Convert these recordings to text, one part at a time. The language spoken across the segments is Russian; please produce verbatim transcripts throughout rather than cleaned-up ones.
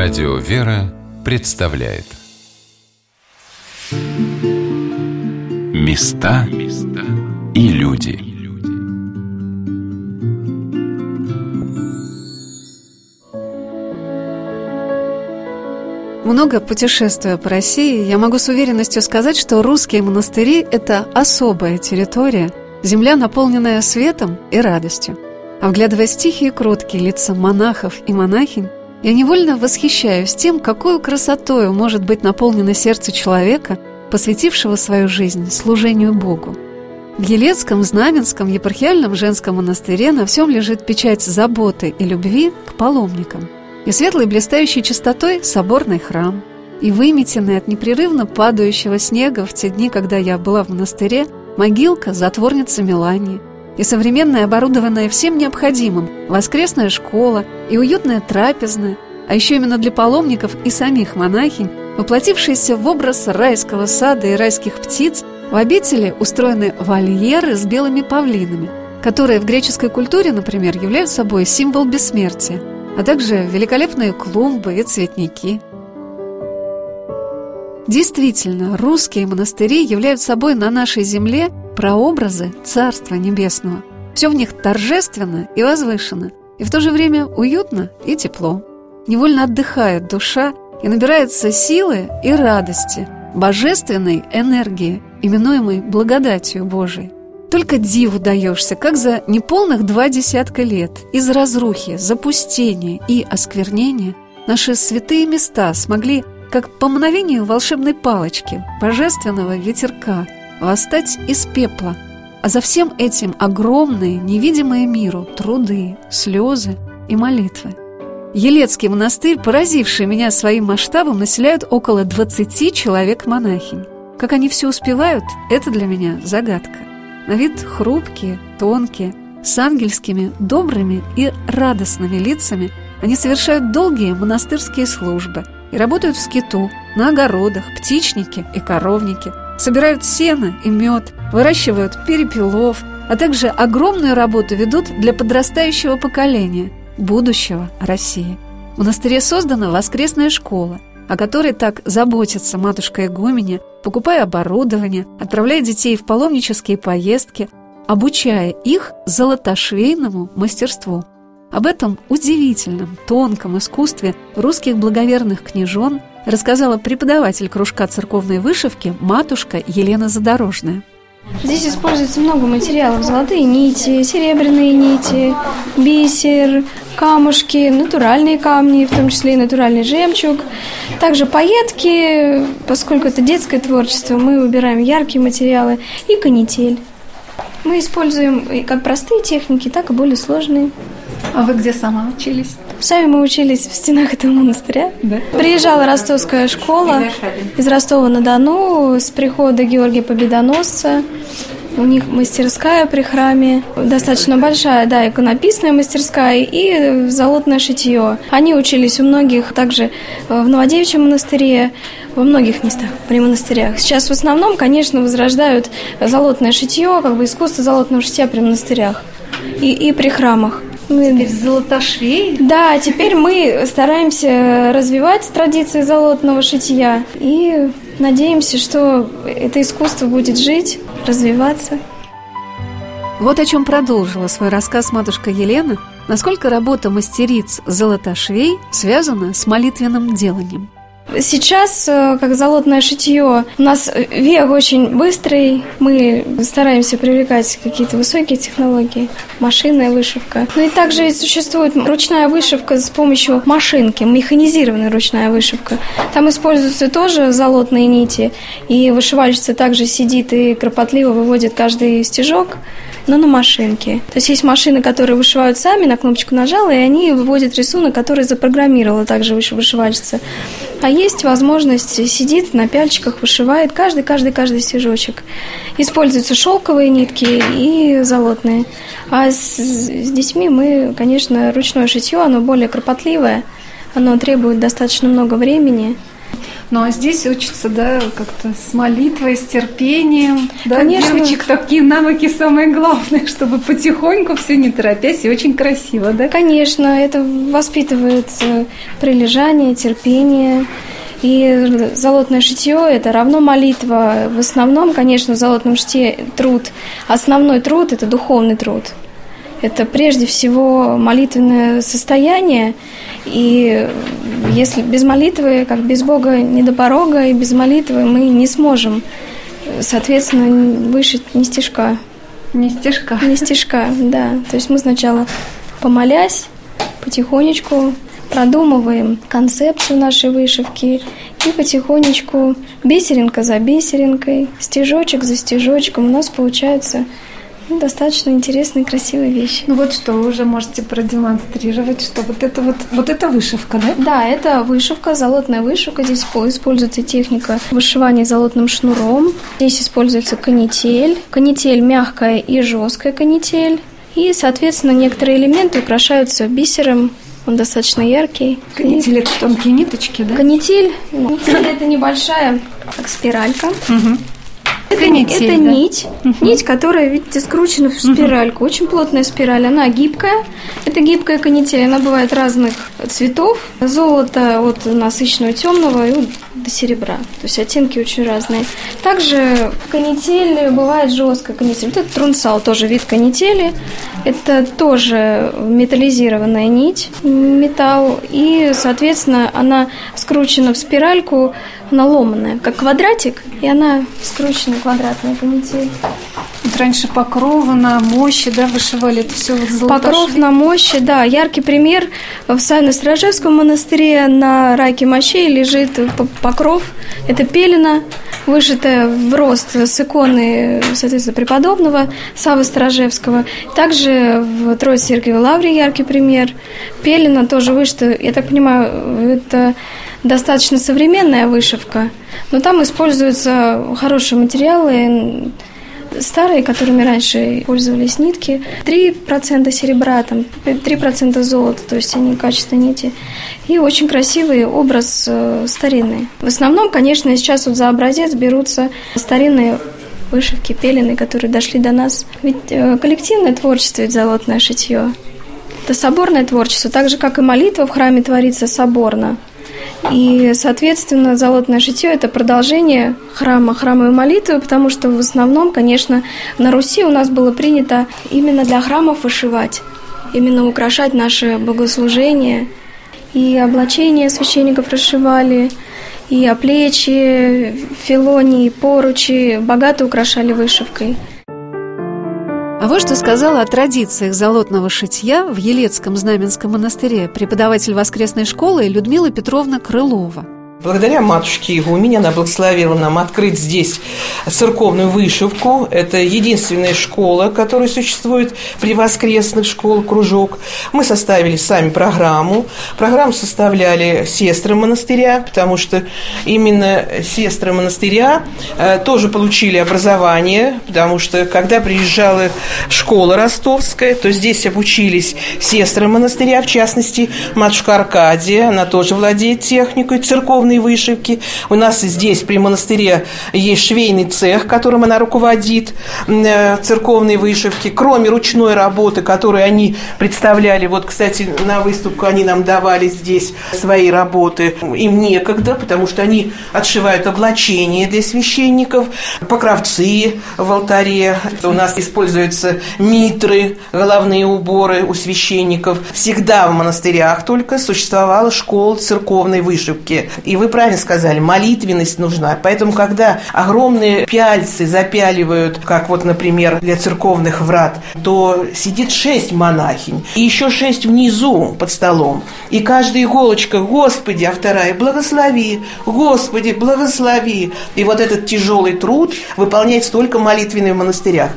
Радио «Вера» представляет Места и люди. Много путешествуя по России, я могу с уверенностью сказать, что русские монастыри – это особая территория, земля, наполненная светом и радостью. А вглядываясь в тихие и кроткие лица монахов и монахинь, я невольно восхищаюсь тем, какую красотою может быть наполнено сердце человека, посвятившего свою жизнь служению Богу. В Елецком Знаменском Епархиальном женском монастыре на всем лежит печать заботы и любви к паломникам. И светлой блистающей чистотой соборный храм, и выметенный от непрерывно падающего снега в те дни, когда я была в монастыре, могилка Затворницы Мелании, и современная, оборудованная всем необходимым, воскресная школа и уютная трапезная, а еще именно для паломников и самих монахинь, воплотившиеся в образ райского сада и райских птиц, в обители устроены вольеры с белыми павлинами, которые в греческой культуре, например, являют собой символ бессмертия, а также великолепные клумбы и цветники. Действительно, русские монастыри являют собой на нашей земле прообразы Царства Небесного. Все в них торжественно и возвышенно, и в то же время уютно и тепло. Невольно отдыхает душа и набирается силы и радости, божественной энергии, именуемой благодатью Божией. Только диву даешься, как за неполных два десятка лет из разрухи, запустения и осквернения наши святые места смогли, как по мановению волшебной палочки, божественного ветерка, восстать из пепла. А за всем этим огромные, невидимые миру труды, слезы и молитвы. Елецкий монастырь, поразивший меня своим масштабом, населяют около двадцати человек-монахинь. Как они все успевают, это для меня загадка. На вид хрупкие, тонкие, с ангельскими, добрыми и радостными лицами они совершают долгие монастырские службы и работают в скиту, на огородах, птичнике и коровнике, собирают сено и мед, выращивают перепелов, а также огромную работу ведут для подрастающего поколения, будущего России. В монастыре создана воскресная школа, о которой так заботится матушка-игуменья, покупая оборудование, отправляя детей в паломнические поездки, обучая их золотошвейному мастерству. Об этом удивительном, тонком искусстве русских благоверных княжон рассказала преподаватель кружка церковной вышивки матушка Елена Задорожная. Здесь используется много материалов: золотые нити, серебряные нити, бисер, камушки, натуральные камни, в том числе и натуральный жемчуг. Также пайетки, поскольку это детское творчество, мы выбираем яркие материалы, и канитель. Мы используем как простые техники, так и более сложные. А вы где сама учились? Сами мы учились в стенах этого монастыря. Да. Приезжала ростовская школа из Ростова-на-Дону с прихода Георгия Победоносца. У них мастерская при храме, достаточно большая, да, иконописная мастерская и золотное шитье. Они учились у многих, также в Новодевичьем монастыре, во многих местах при монастырях. Сейчас в основном, конечно, возрождают золотное шитье, как бы искусство золотного шитья при монастырях и, и при храмах. Теперь золотошвей? Да, теперь мы стараемся развивать традиции золотного шитья и надеемся, что это искусство будет жить, развиваться. Вот о чем продолжила свой рассказ матушка Елена, насколько работа мастериц золотошвей связана с молитвенным деланием. Сейчас, как золотное шитье, у нас век очень быстрый. Мы стараемся привлекать какие-то высокие технологии, машинная вышивка. Ну и также существует ручная вышивка с помощью машинки, механизированная ручная вышивка. Там используются тоже золотные нити, и вышивальщица также сидит и кропотливо выводит каждый стежок, но на машинке. То есть есть машины, которые вышивают сами, на кнопочку нажала, и они выводят рисунок, который запрограммировала также вышивальщица. А есть возможность, сидит на пяльчиках, вышивает каждый-каждый-каждый стежочек. Используются шелковые нитки и золотные. А с, с детьми мы, конечно, ручное шитье, оно более кропотливое, оно требует достаточно много времени. Ну, а здесь учатся, да, как-то с молитвой, с терпением. Да, конечно. Девочек такие навыки самое главное, чтобы потихоньку, все не торопясь, и очень красиво, да? Конечно, это воспитывает прилежание, терпение. И золотное шитье – это равно молитва. В основном, конечно, в золотном шитье труд. Основной труд – это духовный труд. Это прежде всего молитвенное состояние, и если без молитвы, как без Бога не до порога, и без молитвы мы не сможем, соответственно, вышить ни стежка. Ни стежка. Ни стежка, да. То есть мы сначала, помолясь, потихонечку продумываем концепцию нашей вышивки и потихонечку, бисеринка за бисеринкой, стежочек за стежочком, у нас получается... Ну, достаточно интересные, красивые вещи. Ну вот что, вы уже можете продемонстрировать, что вот это вот, вот это вышивка, да? Да, это вышивка, золотная вышивка. Здесь используется техника вышивания золотным шнуром. Здесь используется канитель. Канитель мягкая и жесткая канитель. И, соответственно, некоторые элементы украшаются бисером. Он достаточно яркий. Канитель – это тонкие ниточки, да? Канитель, канитель – это небольшая, как спиралька. Угу. Это, это нить, это да? нить, угу. нить, которая, видите, скручена в спиральку, угу. очень плотная спираль, она гибкая, это гибкая канитель, она бывает разных цветов, золото от насыщенного темного и до серебра, то есть оттенки очень разные. Также канитель бывает жесткая канитель, вот это трунсал, тоже вид канители, это тоже металлизированная нить, металл, и, соответственно, она скручена в спиральку, она ломаная, как квадратик, и она скручена квадратная канитель. Вот раньше покровы на мощи, да, вышивали это все вот золото. Покров на мощи, да. Яркий пример в Саввино-Сторожевском монастыре на раке мощей лежит покров. Это пелена, вышитая в рост с иконы, соответственно, преподобного Саввы Сторожевского. Также в Троице-Сергиева Лавре яркий пример. Пелена тоже вышита, я так понимаю, это достаточно современная вышивка, но там используются хорошие материалы, старые, которыми раньше пользовались нитки. три процента серебра, там, три процента золота, то есть они качественные нити. И очень красивый образ старинный. В основном, конечно, сейчас вот за образец берутся старинные вышивки, пелены, которые дошли до нас. Ведь коллективное творчество, ведь золотное шитье. Это соборное творчество, так же, как и молитва в храме творится соборно. И, соответственно, золотное шитье – это продолжение храма, храмовой молитвы, потому что в основном, конечно, на Руси у нас было принято именно для храмов вышивать, именно украшать наши богослужения. И облачения священников расшивали, и оплечи, филони, поручи богато украшали вышивкой. А вот что сказала о традициях золотного шитья в Елецком Знаменском монастыре преподаватель воскресной школы Людмила Петровна Крылова. Благодаря матушке его, меня она благословила нам открыть здесь церковную вышивку. Это единственная школа, которая существует при воскресных школах, кружок. Мы составили сами программу. Программу составляли сестры монастыря, потому что именно сестры монастыря тоже получили образование, потому что когда приезжала школа ростовская, то здесь обучились сестры монастыря, в частности, матушка Аркадия, она тоже владеет техникой церковной вышивки. У нас здесь при монастыре есть швейный цех, которым она руководит, церковные вышивки. Кроме ручной работы, которую они представляли, вот, кстати, на выставку они нам давали здесь свои работы. Им некогда, потому что они отшивают облачения для священников, покровцы в алтаре. У нас используются митры, головные уборы у священников. Всегда в монастырях только существовала школа церковной вышивки. И вы правильно сказали, молитвенность нужна. Поэтому, когда огромные пяльцы запяливают, как вот, например, для церковных врат, то сидит шесть монахинь, и еще шесть внизу под столом. И каждая иголочка «Господи», а вторая «Благослови», «Господи, благослови». И вот этот тяжелый труд выполняется только молитвенными в монастырях.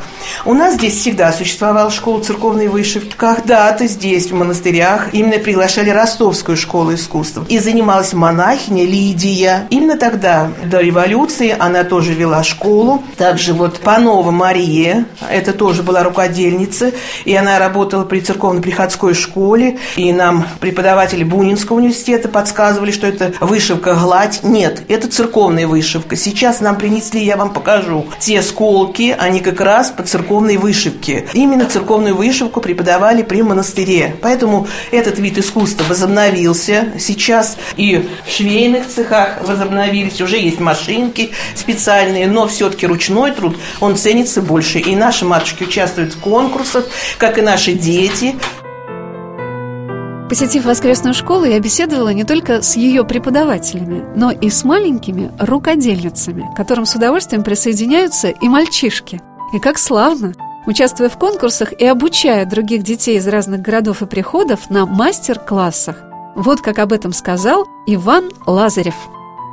У нас здесь всегда существовала школа церковной вышивки. Когда-то здесь, в монастырях, именно приглашали ростовскую школу искусств. И занималась монахиня Лидия. Именно тогда, до революции, она тоже вела школу. Также вот Панова Мария, это тоже была рукодельница, и она работала при церковно-приходской школе, и нам преподаватели Бунинского университета подсказывали, что это вышивка гладь. Нет, это церковная вышивка. Сейчас нам принесли, я вам покажу, те сколки, они как раз по церковной вышивке. Именно церковную вышивку преподавали при монастыре. Поэтому этот вид искусства возобновился сейчас, и в швейных цехах возобновились, уже есть машинки специальные, но все-таки ручной труд, он ценится больше. И наши матушки участвуют в конкурсах, как и наши дети. Посетив воскресную школу, я беседовала не только с ее преподавателями, но и с маленькими рукодельницами, к которым с удовольствием присоединяются и мальчишки. И как славно! Участвуя в конкурсах и обучая других детей из разных городов и приходов на мастер-классах. Вот как об этом сказал Иван Лазарев.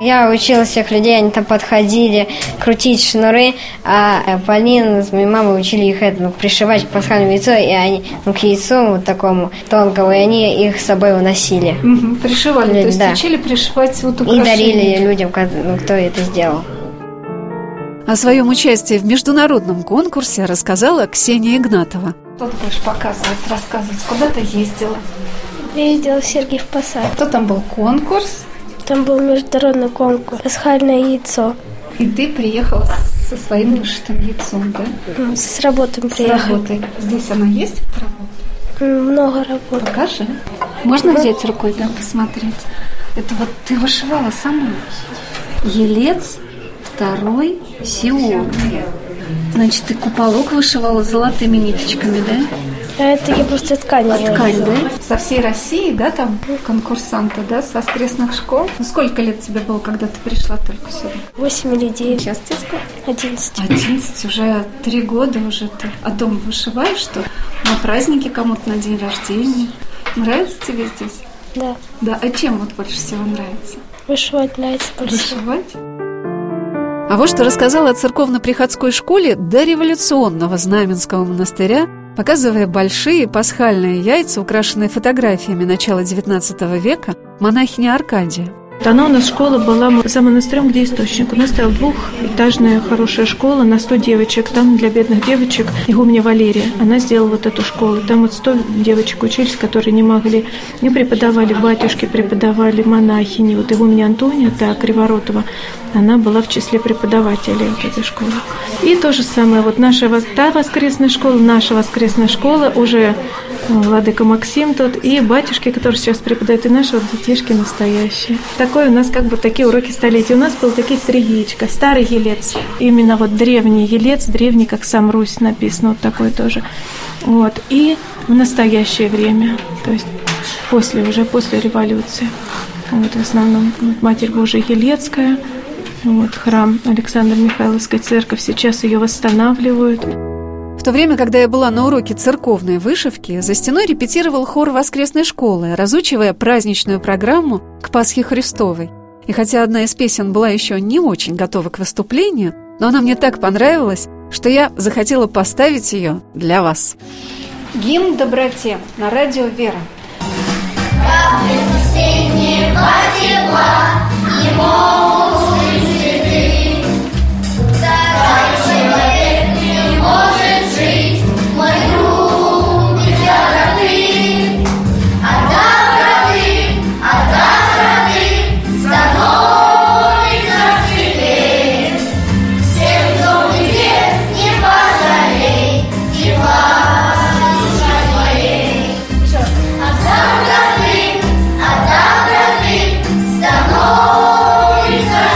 Я учила всех людей, они там подходили крутить шнуры, а Полина с моей мамой учили их это, ну, пришивать к пасхальному яйцу, и они, ну, к яйцу вот такому тонкому, и они их с собой уносили. Угу, пришивали, люди, то есть да. Учили пришивать вот украшения. И дарили людям, кто это сделал. О своем участии в международном конкурсе рассказала Ксения Игнатова. Что ты будешь показывать, рассказывать? Куда ты ездила? Я ездила в Сергиев Посад. Кто там был конкурс? Там был международный конкурс «Пасхальное яйцо». И ты приехала со своим вышитым яйцом, да? С работой приехала. С работой. Здесь она есть, эта работа? Много работ. Покажи. Можно да. Взять рукой, да, посмотреть? Это вот ты вышивала сама. Елец второй Сион. Значит, ты куполок вышивала золотыми ниточками, да? А это я просто ткань. А ткань, да? Со всей России, да, там конкурсанты, да, со воскресных школ. Сколько лет тебе было, когда ты пришла только сюда? Восемь или девять. Сейчас тебе сколько? Одиннадцать. Одиннадцать, уже три года уже ты. А дома вышиваешь, что? На праздники кому-то, на день рождения. Нравится тебе здесь? Да. Да, а чем вот больше всего нравится? Вышивать нравится больше. Вышивать? А вот что рассказала о церковно-приходской школе дореволюционного Знаменского монастыря, показывая большие пасхальные яйца, украшенные фотографиями начала девятнадцатого века, монахиня Аркадия. Она у нас школа была за монастырем, где источник. У нас стояла двухэтажная хорошая школа на сто девочек. Там для бедных девочек, игумня Валерия, она сделала вот эту школу. Там вот сто девочек учились, которые не могли. Не преподавали батюшки, преподавали монахини. Вот игумня Антония, да, Криворотова, она была в числе преподавателей вот этой школы. И то же самое, вот наша та воскресная школа, наша воскресная школа, уже Владыка Максим тут, и батюшки, которые сейчас преподают, и наши вот детишки настоящие. Такой у нас как бы такие уроки столетия. У нас были такие три яичка. Старый елец, именно вот древний елец, древний, как сам Русь написано, вот такой тоже. Вот. И в настоящее время, то есть после, уже после революции. Вот в основном вот, Матерь Божия Елецкая, вот храм Александра Михайловской церковь, сейчас ее восстанавливают. В то время, когда я была на уроке церковной вышивки, за стеной репетировал хор воскресной школы, разучивая праздничную программу к Пасхе Христовой. И хотя одна из песен была еще не очень готова к выступлению, но она мне так понравилась, что я захотела поставить ее для вас. Гимн доброте на радио «Вера». Как воскресенье потекла, ему ушли цветы, так человек не может. It's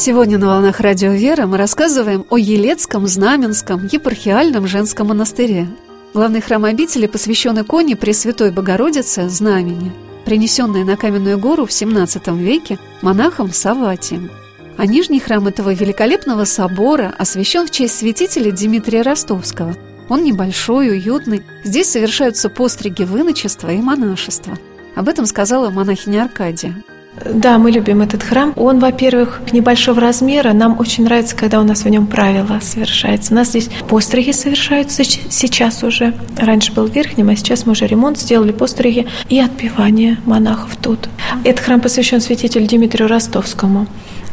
Сегодня на «Волнах Радио «Вера» мы рассказываем о Елецком Знаменском Епархиальном женском монастыре. Главный храм обители посвящен иконе Пресвятой Богородицы Знамени, принесенной на Каменную гору в семнадцатом веке монахом Савватием. А нижний храм этого великолепного собора освящен в честь святителя Дмитрия Ростовского. Он небольшой, уютный. Здесь совершаются постриги выночества и монашества. Об этом сказала монахиня Аркадия. Да, мы любим этот храм. Он, во-первых, небольшого размера. Нам очень нравится, когда у нас в нем правила совершаются. У нас здесь постриги совершаются сейчас уже. Раньше был верхним, а сейчас мы уже ремонт сделали, постриги и отпевание монахов тут. Этот храм посвящен святителю Дмитрию Ростовскому.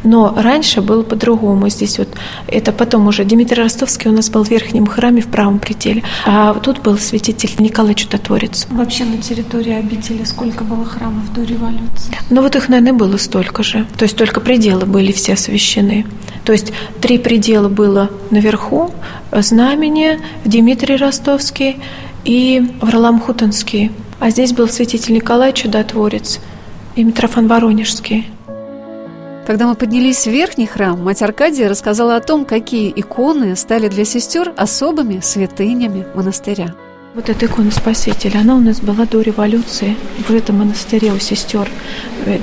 Но раньше было по-другому. Здесь вот это потом уже Дмитрий Ростовский у нас был в верхнем храме в правом пределе. А тут был святитель Николай Чудотворец. Вообще на территории обители сколько было храмов до революции? Ну вот их, наверное, было столько же. То есть только пределы были все освящены. То есть три предела было наверху: Знамение, Дмитрий Ростовский и Варламхутанский. А здесь был святитель Николай Чудотворец и Митрофан Воронежский. Когда мы поднялись в верхний храм, мать Аркадия рассказала о том, какие иконы стали для сестер особыми святынями монастыря. Вот эта икона Спасителя, она у нас была до революции в этом монастыре у сестер,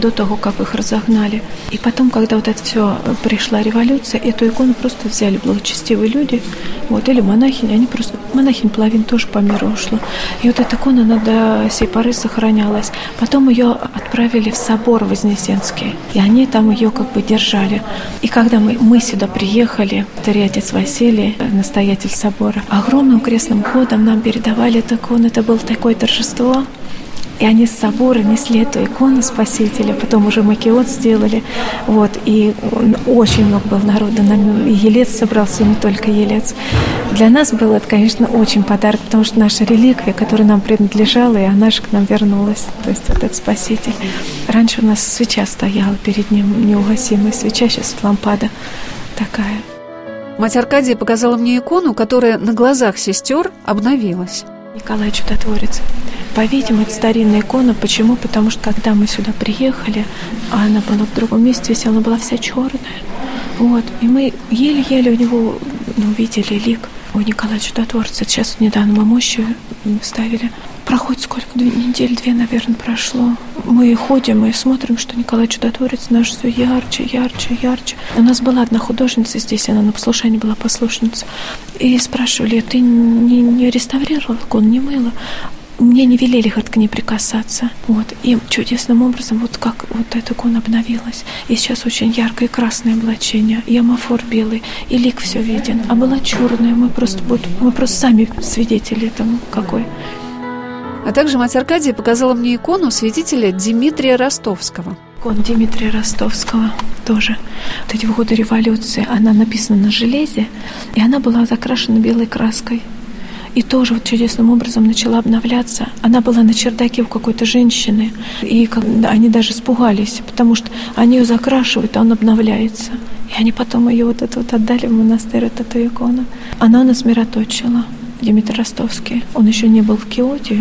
до того, как их разогнали. И потом, когда вот это все пришла революция, эту икону просто взяли благочестивые люди, вот, или монахини, они просто... Монахинь половина тоже по миру ушла. И вот эта икона, она до сей поры сохранялась. Потом ее отправили в собор Вознесенский, и они там ее как бы держали. И когда мы, мы сюда приехали, отец Василий, настоятель собора, огромным крестным ходом нам передавали эту икону. Это было такое торжество. И они с собора несли эту икону Спасителя, потом уже макеот сделали. Вот, и очень много было народа, и Елец собрался, и не только Елец. Для нас было это, конечно, очень подарок, потому что наша реликвия, которая нам принадлежала, и она же к нам вернулась, то есть вот этот Спаситель. Раньше у нас свеча стояла перед ним, неугасимая свеча, сейчас лампада такая. Мать Аркадия показала мне икону, которая на глазах сестер обновилась. Николай Чудотворец. По-видимому, это старинная икона. Почему? Потому что, когда мы сюда приехали, она была в другом месте висела, она была вся черная. Вот. И мы еле-еле у него ну, видели лик у Николая Чудотворца. Сейчас недавно мы мощи ставили. Проходит сколько? Две недели, две, наверное, прошло. Мы ходим и смотрим, что Николай Чудотворец наш все ярче, ярче, ярче. У нас была одна художница здесь, она на послушании была послушница. И спрашивали, ты не, не реставрировала икону, не мыла? Мне не велели, говорит, к ней прикасаться. Вот. И чудесным образом, вот как вот эта икона обновилась. И сейчас очень яркое красное облачение, и амафор белый, и лик все виден. А была черная, мы просто, вот, мы просто сами свидетели этому, какой. А также мать Аркадия показала мне икону святителя Дмитрия Ростовского. Икона Дмитрия Ростовского тоже. Вот эти в годы революции, она написана на железе, и она была закрашена белой краской. И тоже вот чудесным образом начала обновляться. Она была на чердаке у какой-то женщины. И как, они даже испугались, потому что они ее закрашивают, а он обновляется. И они потом ее вот это вот отдали в монастырь, вот эту икону. Она у нас мироточила, Дмитрий Ростовский. Он еще не был в Киоте.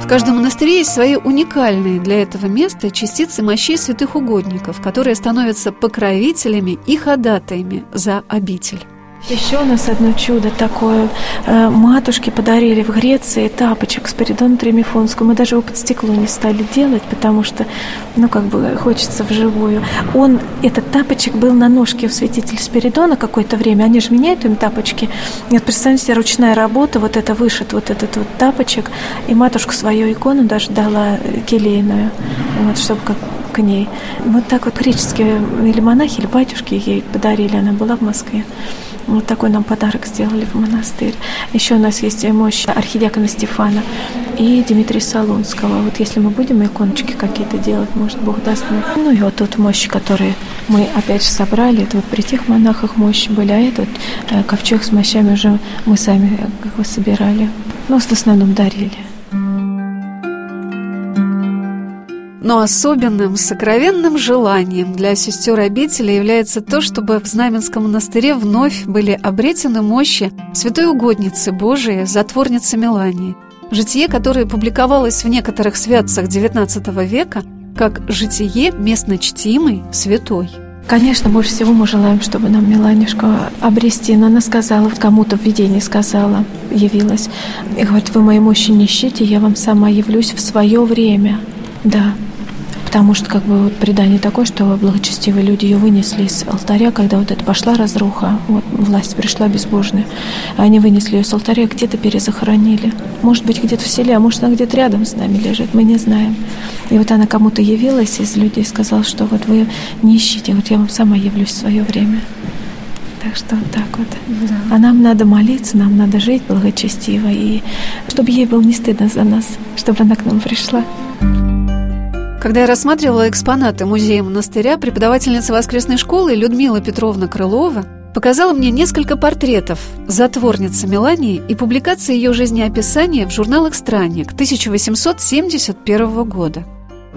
В каждом монастыре есть свои уникальные для этого места частицы мощей святых угодников, которые становятся покровителями и ходатаями за обитель. Еще у нас одно чудо такое. Матушки подарили в Греции тапочек Спиридону Тремифонскому. Мы даже его под стекло не стали делать, потому что, ну, как бы хочется вживую. Он, этот тапочек был на ножке у святителя Спиридона какое-то время. Они же меняют им тапочки. И вот представьте себе, ручная работа, вот это вышит, вот этот вот тапочек. И матушка свою икону даже дала келейную, вот, чтобы как к ней. Вот так вот греческие или монахи, или батюшки ей подарили. Она была в Москве. Вот такой нам подарок сделали в монастырь. Еще у нас есть мощь архидиакона Стефана и Дмитрия Солунского. Вот если мы будем иконочки какие-то делать, может, Бог даст нам. Ну и вот тут мощи, которые мы опять же собрали. Это вот при тех монахах мощи были, а этот вот ковчег с мощами уже мы сами как бы собирали. Ну, в основном дарили. Но особенным, сокровенным желанием для сестер обители является то, чтобы в Знаменском монастыре вновь были обретены мощи святой угодницы Божией, Затворницы Мелании, житие которое публиковалось в некоторых святцах девятнадцатого века, как житие местно чтимой святой. Конечно, больше всего мы желаем, чтобы нам Меланюшку обрести. Но она сказала, кому-то в видении сказала, явилась. И говорит, вы моей мощи не ищите, я вам сама явлюсь в свое время. Да, потому что как бы вот предание такое, что благочестивые люди ее вынесли из алтаря, когда вот это пошла разруха, вот власть пришла безбожная. Они вынесли ее с алтаря, где-то перезахоронили. Может быть, где-то в селе, а может, она где-то рядом с нами лежит, мы не знаем. И вот она кому-то явилась из людей, сказала, что вот вы не ищите, вот я вам сама явлюсь в свое время. Так что вот так вот. Да. А нам надо молиться, нам надо жить благочестиво, и чтобы ей было не стыдно за нас, чтобы она к нам пришла. Когда я рассматривала экспонаты музея монастыря, преподавательница воскресной школы Людмила Петровна Крылова показала мне несколько портретов затворницы Мелании и публикации ее жизнеописания в журналах «Странник» тысяча восемьсот семьдесят первого года.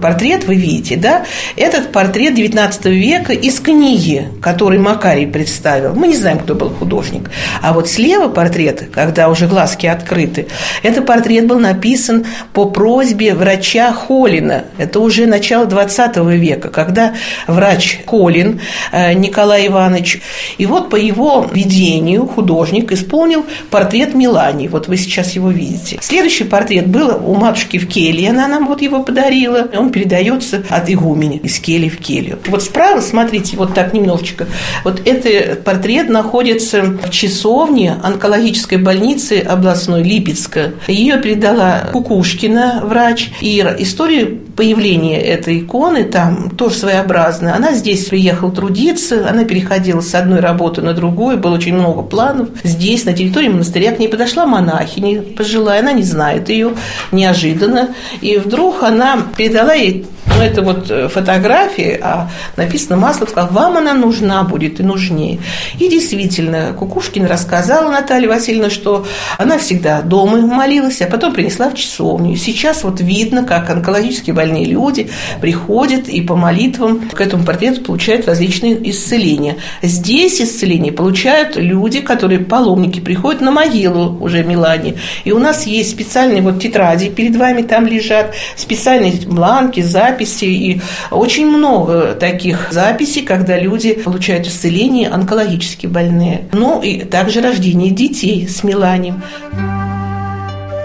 Портрет вы видите, да? Этот портрет девятнадцатого века из книги, который Макарий представил. Мы не знаем, кто был художник. А вот слева портрет, когда уже глазки открыты, этот портрет был написан по просьбе врача Холина. Это уже начало двадцатого века, когда врач Колин Николай Иванович. И вот по его видению художник исполнил портрет Мелании. Вот вы сейчас его видите. Следующий портрет был у матушки в келье. Она нам вот его подарила. Он передается от игумени из кельи в келью. Вот справа, смотрите, вот так немножечко. Вот этот портрет находится в часовне онкологической больницы областной Липецка. Ее передала Кукушкина, врач. И история появления этой иконы там тоже своеобразная. Она здесь приехала трудиться, она переходила с одной работы на другую, было очень много планов. Здесь, на территории монастыря, к ней подошла монахиня пожилая, она не знает ее неожиданно. И вдруг она передала ей, ну, это вот фотографии, а написано Маслов, сказал, вам она нужна будет и нужнее. И действительно, Кукушкина рассказала Наталья Васильевна, что она всегда дома молилась, а потом принесла в часовню. Сейчас вот видно, как онкологически больные люди приходят и по молитвам к этому портрету получают различные исцеления. Здесь исцеление получают люди, которые паломники приходят на могилу уже в Мелании. И у нас есть специальные вот тетради, перед вами там лежат, специальные бланки, записи, и очень много таких записей, когда люди получают исцеление онкологически больные. Ну и также рождение детей с Меланием.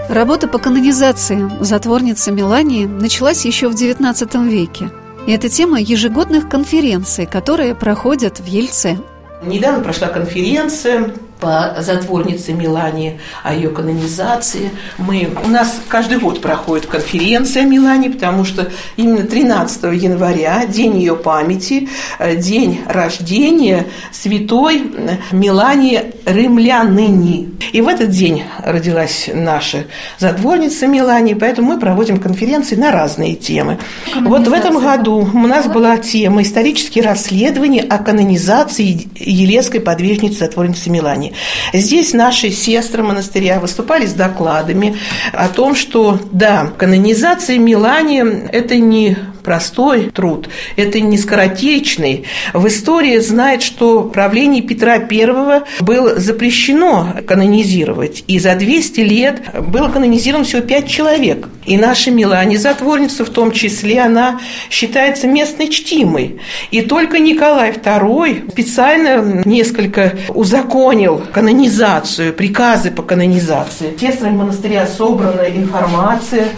Работа по канонизации затворницы Мелании началась еще в девятнадцатом веке. И это тема ежегодных конференций, которые проходят в Ельце. Недавно прошла конференция по затворнице Мелании, о ее канонизации. Мы, у нас каждый год проходит конференция о Мелании, потому что именно тринадцатого января, день ее памяти, день рождения святой Мелании Римляныни. И в этот день родилась наша затворница Мелании, поэтому мы проводим конференции на разные темы. Вот в этом году у нас была тема «Исторические расследования о канонизации елецкой подвижницы затворницы Мелании». Здесь наши сестры монастыря выступали с докладами о том, что, да, канонизация Мелании – это не простой труд, это не скоротечный. В истории знает, что правление Петра Первого было запрещено канонизировать, и за двести лет было канонизировано всего пять человек. И наша Мелания, затворница в том числе, она считается местной чтимой. И только Николай Второй специально несколько узаконил канонизацию, приказы по канонизации. В сестрами монастыря собрана информация,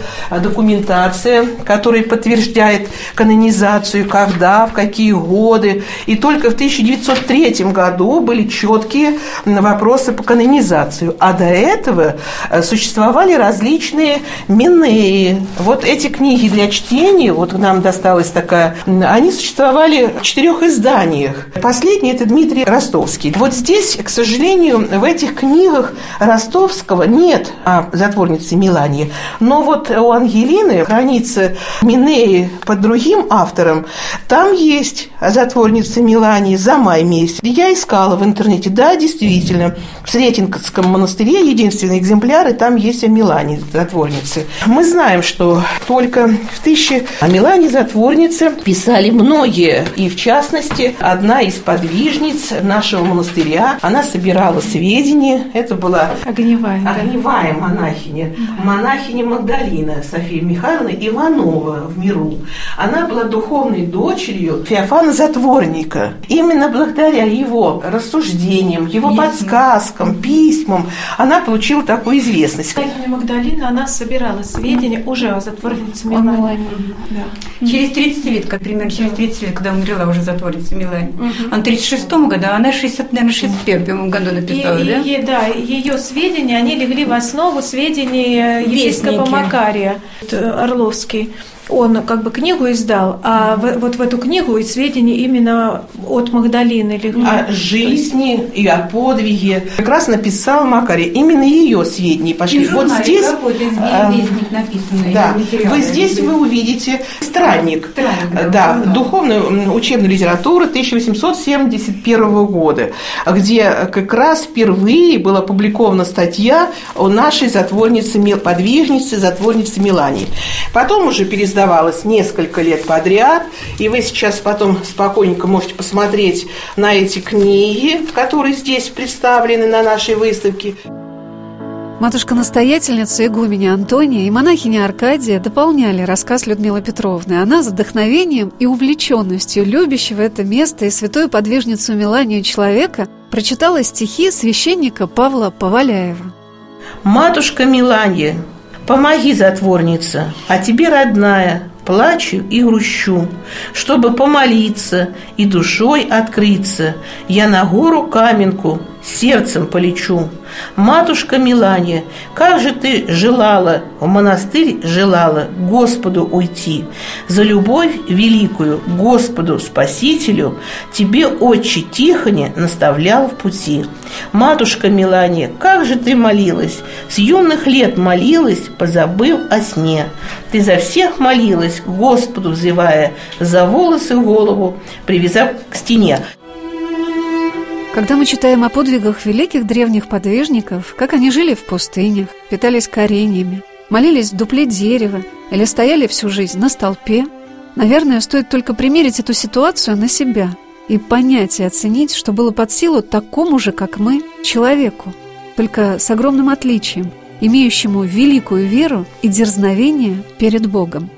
документация, которая подтверждает канонизацию, когда, в какие годы. И только в тысяча девятьсот третьем году были четкие вопросы по канонизации. А до этого существовали различные минеи. Вот эти книги для чтения, вот нам досталась такая, они существовали в четырех изданиях. Последний – это Дмитрий Ростовский. Вот здесь, к сожалению, в этих книгах Ростовского нет о затворнице Мелании. Но вот у Ангелины хранится минеи под другим автором, там есть затворница Мелании за май месяц. Я искала в интернете, да, действительно, в Сретенском монастыре единственные экземпляры, там есть о Мелании затворнице. Мы знаем, что только в тысячи о Мелании затворнице писали многие, и в частности, одна из подвижниц нашего монастыря, она собирала сведения, это была огневая, огневая монахиня, монахиня Магдалина София Михайловна Иванова в миру. Она была духовной дочерью Феофана Затворника. Именно благодаря его рассуждениям, его Письма. подсказкам, письмам она получила такую известность. Матушка Магдалина, она собирала сведения уже о затворнице Мелании. Да. Через тридцать лет, как примерно через тридцать лет, когда умерла уже затворница Мелания, угу. она в тридцать шестом году, она шестьдесят, наверное, шестьдесят первом году написала, и, да? И, да, ее сведения, они легли в основу сведений епископа Макария Орловский. Он как бы книгу издал, а в, вот в эту книгу и сведения именно от Магдалины легли. О жизни и о подвиге. Прекрасно писал Макарий. Именно ее сведения пошли. И вот здесь, а, написано, да, вы здесь вы увидите странник, странник да, да, духовную учебную литературу тысяча восемьсот семьдесят первого года, где как раз впервые была опубликована статья о нашей затворнице, подвижнице, затворнице Мелании. Потом уже перестали издавалось несколько лет подряд, и вы сейчас потом спокойненько можете посмотреть на эти книги, которые здесь представлены на нашей выставке. Матушка-настоятельница, игуменя Антония и монахиня Аркадия дополняли рассказ Людмилы Петровны. Она с вдохновением и увлеченностью любящего это место и святую подвижницу Меланию человека прочитала стихи священника Павла Поваляева. «Матушка Мелания, помоги, затворница, а тебе, родная, плачу и грущу, чтобы помолиться и душой открыться. Я на гору Каменку сердцем полечу. Матушка Мелания, как же ты желала, в монастырь желала Господу уйти. За любовь великую Господу Спасителю тебе отче Тихоня наставлял в пути. Матушка Мелания, как же ты молилась, с юных лет молилась, позабыв о сне. Ты за всех молилась, Господу взывая, за волосы голову привязав к стене». Когда мы читаем о подвигах великих древних подвижников, как они жили в пустынях, питались кореньями, молились в дупле дерева или стояли всю жизнь на столпе, наверное, стоит только примерить эту ситуацию на себя и понять и оценить, что было под силу такому же, как мы, человеку, только с огромным отличием, имеющему великую веру и дерзновение перед Богом.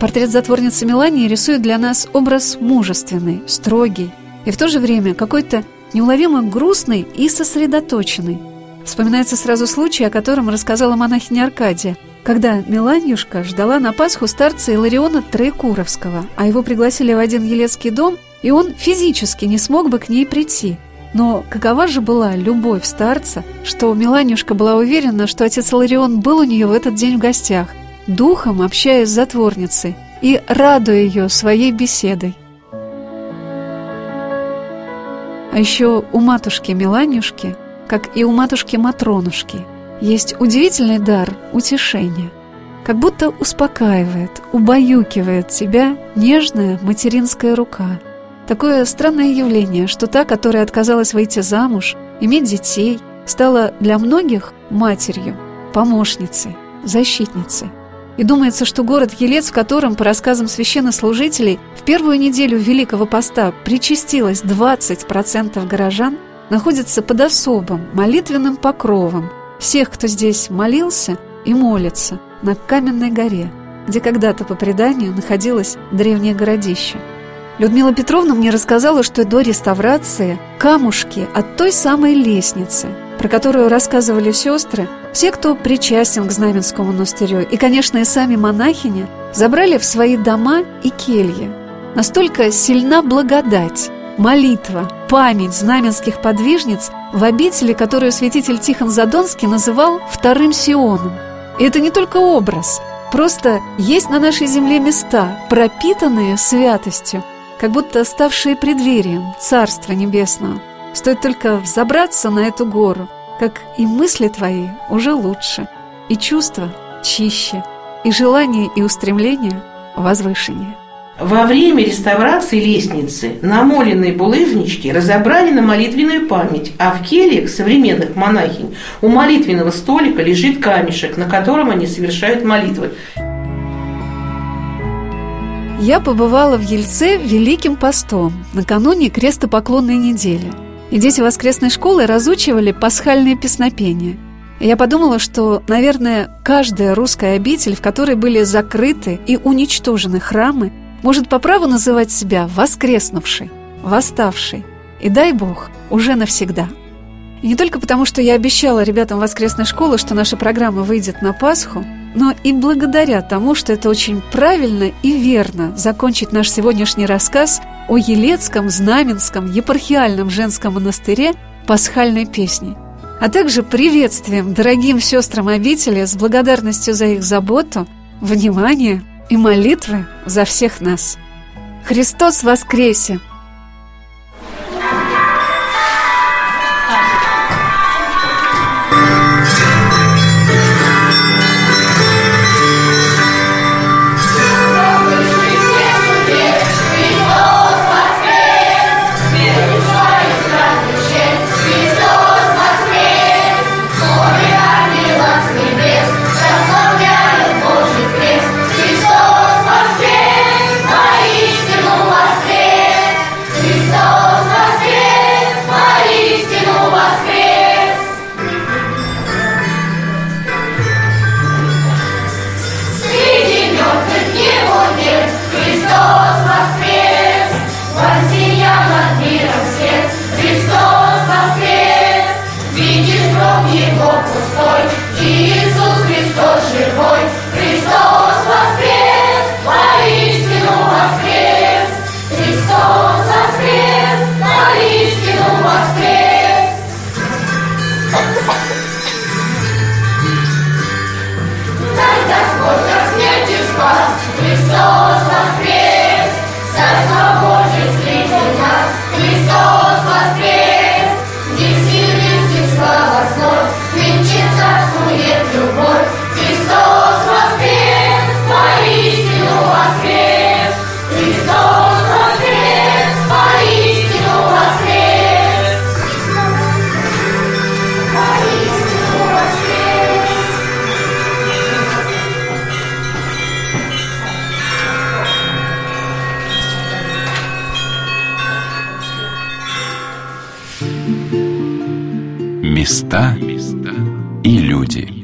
Портрет затворницы Мелании рисует для нас образ мужественный, строгий и в то же время какой-то неуловимо грустный и сосредоточенный. Вспоминается сразу случай, о котором рассказала монахиня Аркадия, когда Меланюшка ждала на Пасху старца Илариона Троекуровского, а его пригласили в один елецкий дом, и он физически не смог бы к ней прийти. Но какова же была любовь старца, что Меланюшка была уверена, что отец Иларион был у нее в этот день в гостях, духом общаясь с затворницей и радуя ее своей беседой. А еще у матушки Меланюшки, как и у матушки Матронушки, есть удивительный дар утешения. Как будто успокаивает, убаюкивает тебя нежная материнская рука. Такое странное явление, что та, которая отказалась выйти замуж, иметь детей, стала для многих матерью, помощницей, защитницей. И думается, что город Елец, в котором, по рассказам священнослужителей, в первую неделю Великого Поста причастилось двадцать процентов горожан, находится под особым молитвенным покровом всех, кто здесь молился и молится, на Каменной горе, где когда-то, по преданию, находилось древнее городище. Людмила Петровна мне рассказала, что до реставрации камушки от той самой лестницы, про которую рассказывали сестры, все, кто причастен к Знаменскому монастырю, и, конечно, и сами монахини, забрали в свои дома и кельи. Настолько сильна благодать, молитва, память знаменских подвижниц в обители, которую святитель Тихон Задонский называл «вторым Сионом». И это не только образ, просто есть на нашей земле места, пропитанные святостью, как будто ставшие преддверием Царства Небесного. Стоит только взобраться на эту гору, как и мысли твои уже лучше, и чувства чище, и желания и устремления возвышеннее. Во время реставрации лестницы намоленные булыжнички разобрали на молитвенную память, а в кельях современных монахинь у молитвенного столика лежит камешек, на котором они совершают молитвы. Я побывала в Ельце Великим Постом накануне крестопоклонной недели. И дети воскресной школы разучивали пасхальные песнопения. Я подумала, что, наверное, каждая русская обитель, в которой были закрыты и уничтожены храмы, может по праву называть себя воскреснувшей, восставшей. И дай Бог, уже навсегда. И не только потому, что я обещала ребятам воскресной школы, что наша программа выйдет на Пасху, но и благодаря тому, что это очень правильно и верно закончить наш сегодняшний рассказ о Елецком Знаменском епархиальном женском монастыре пасхальной песней, а также приветствием дорогим сестрам обители с благодарностью за их заботу, внимание и молитвы за всех нас. Христос воскресе! Места и люди.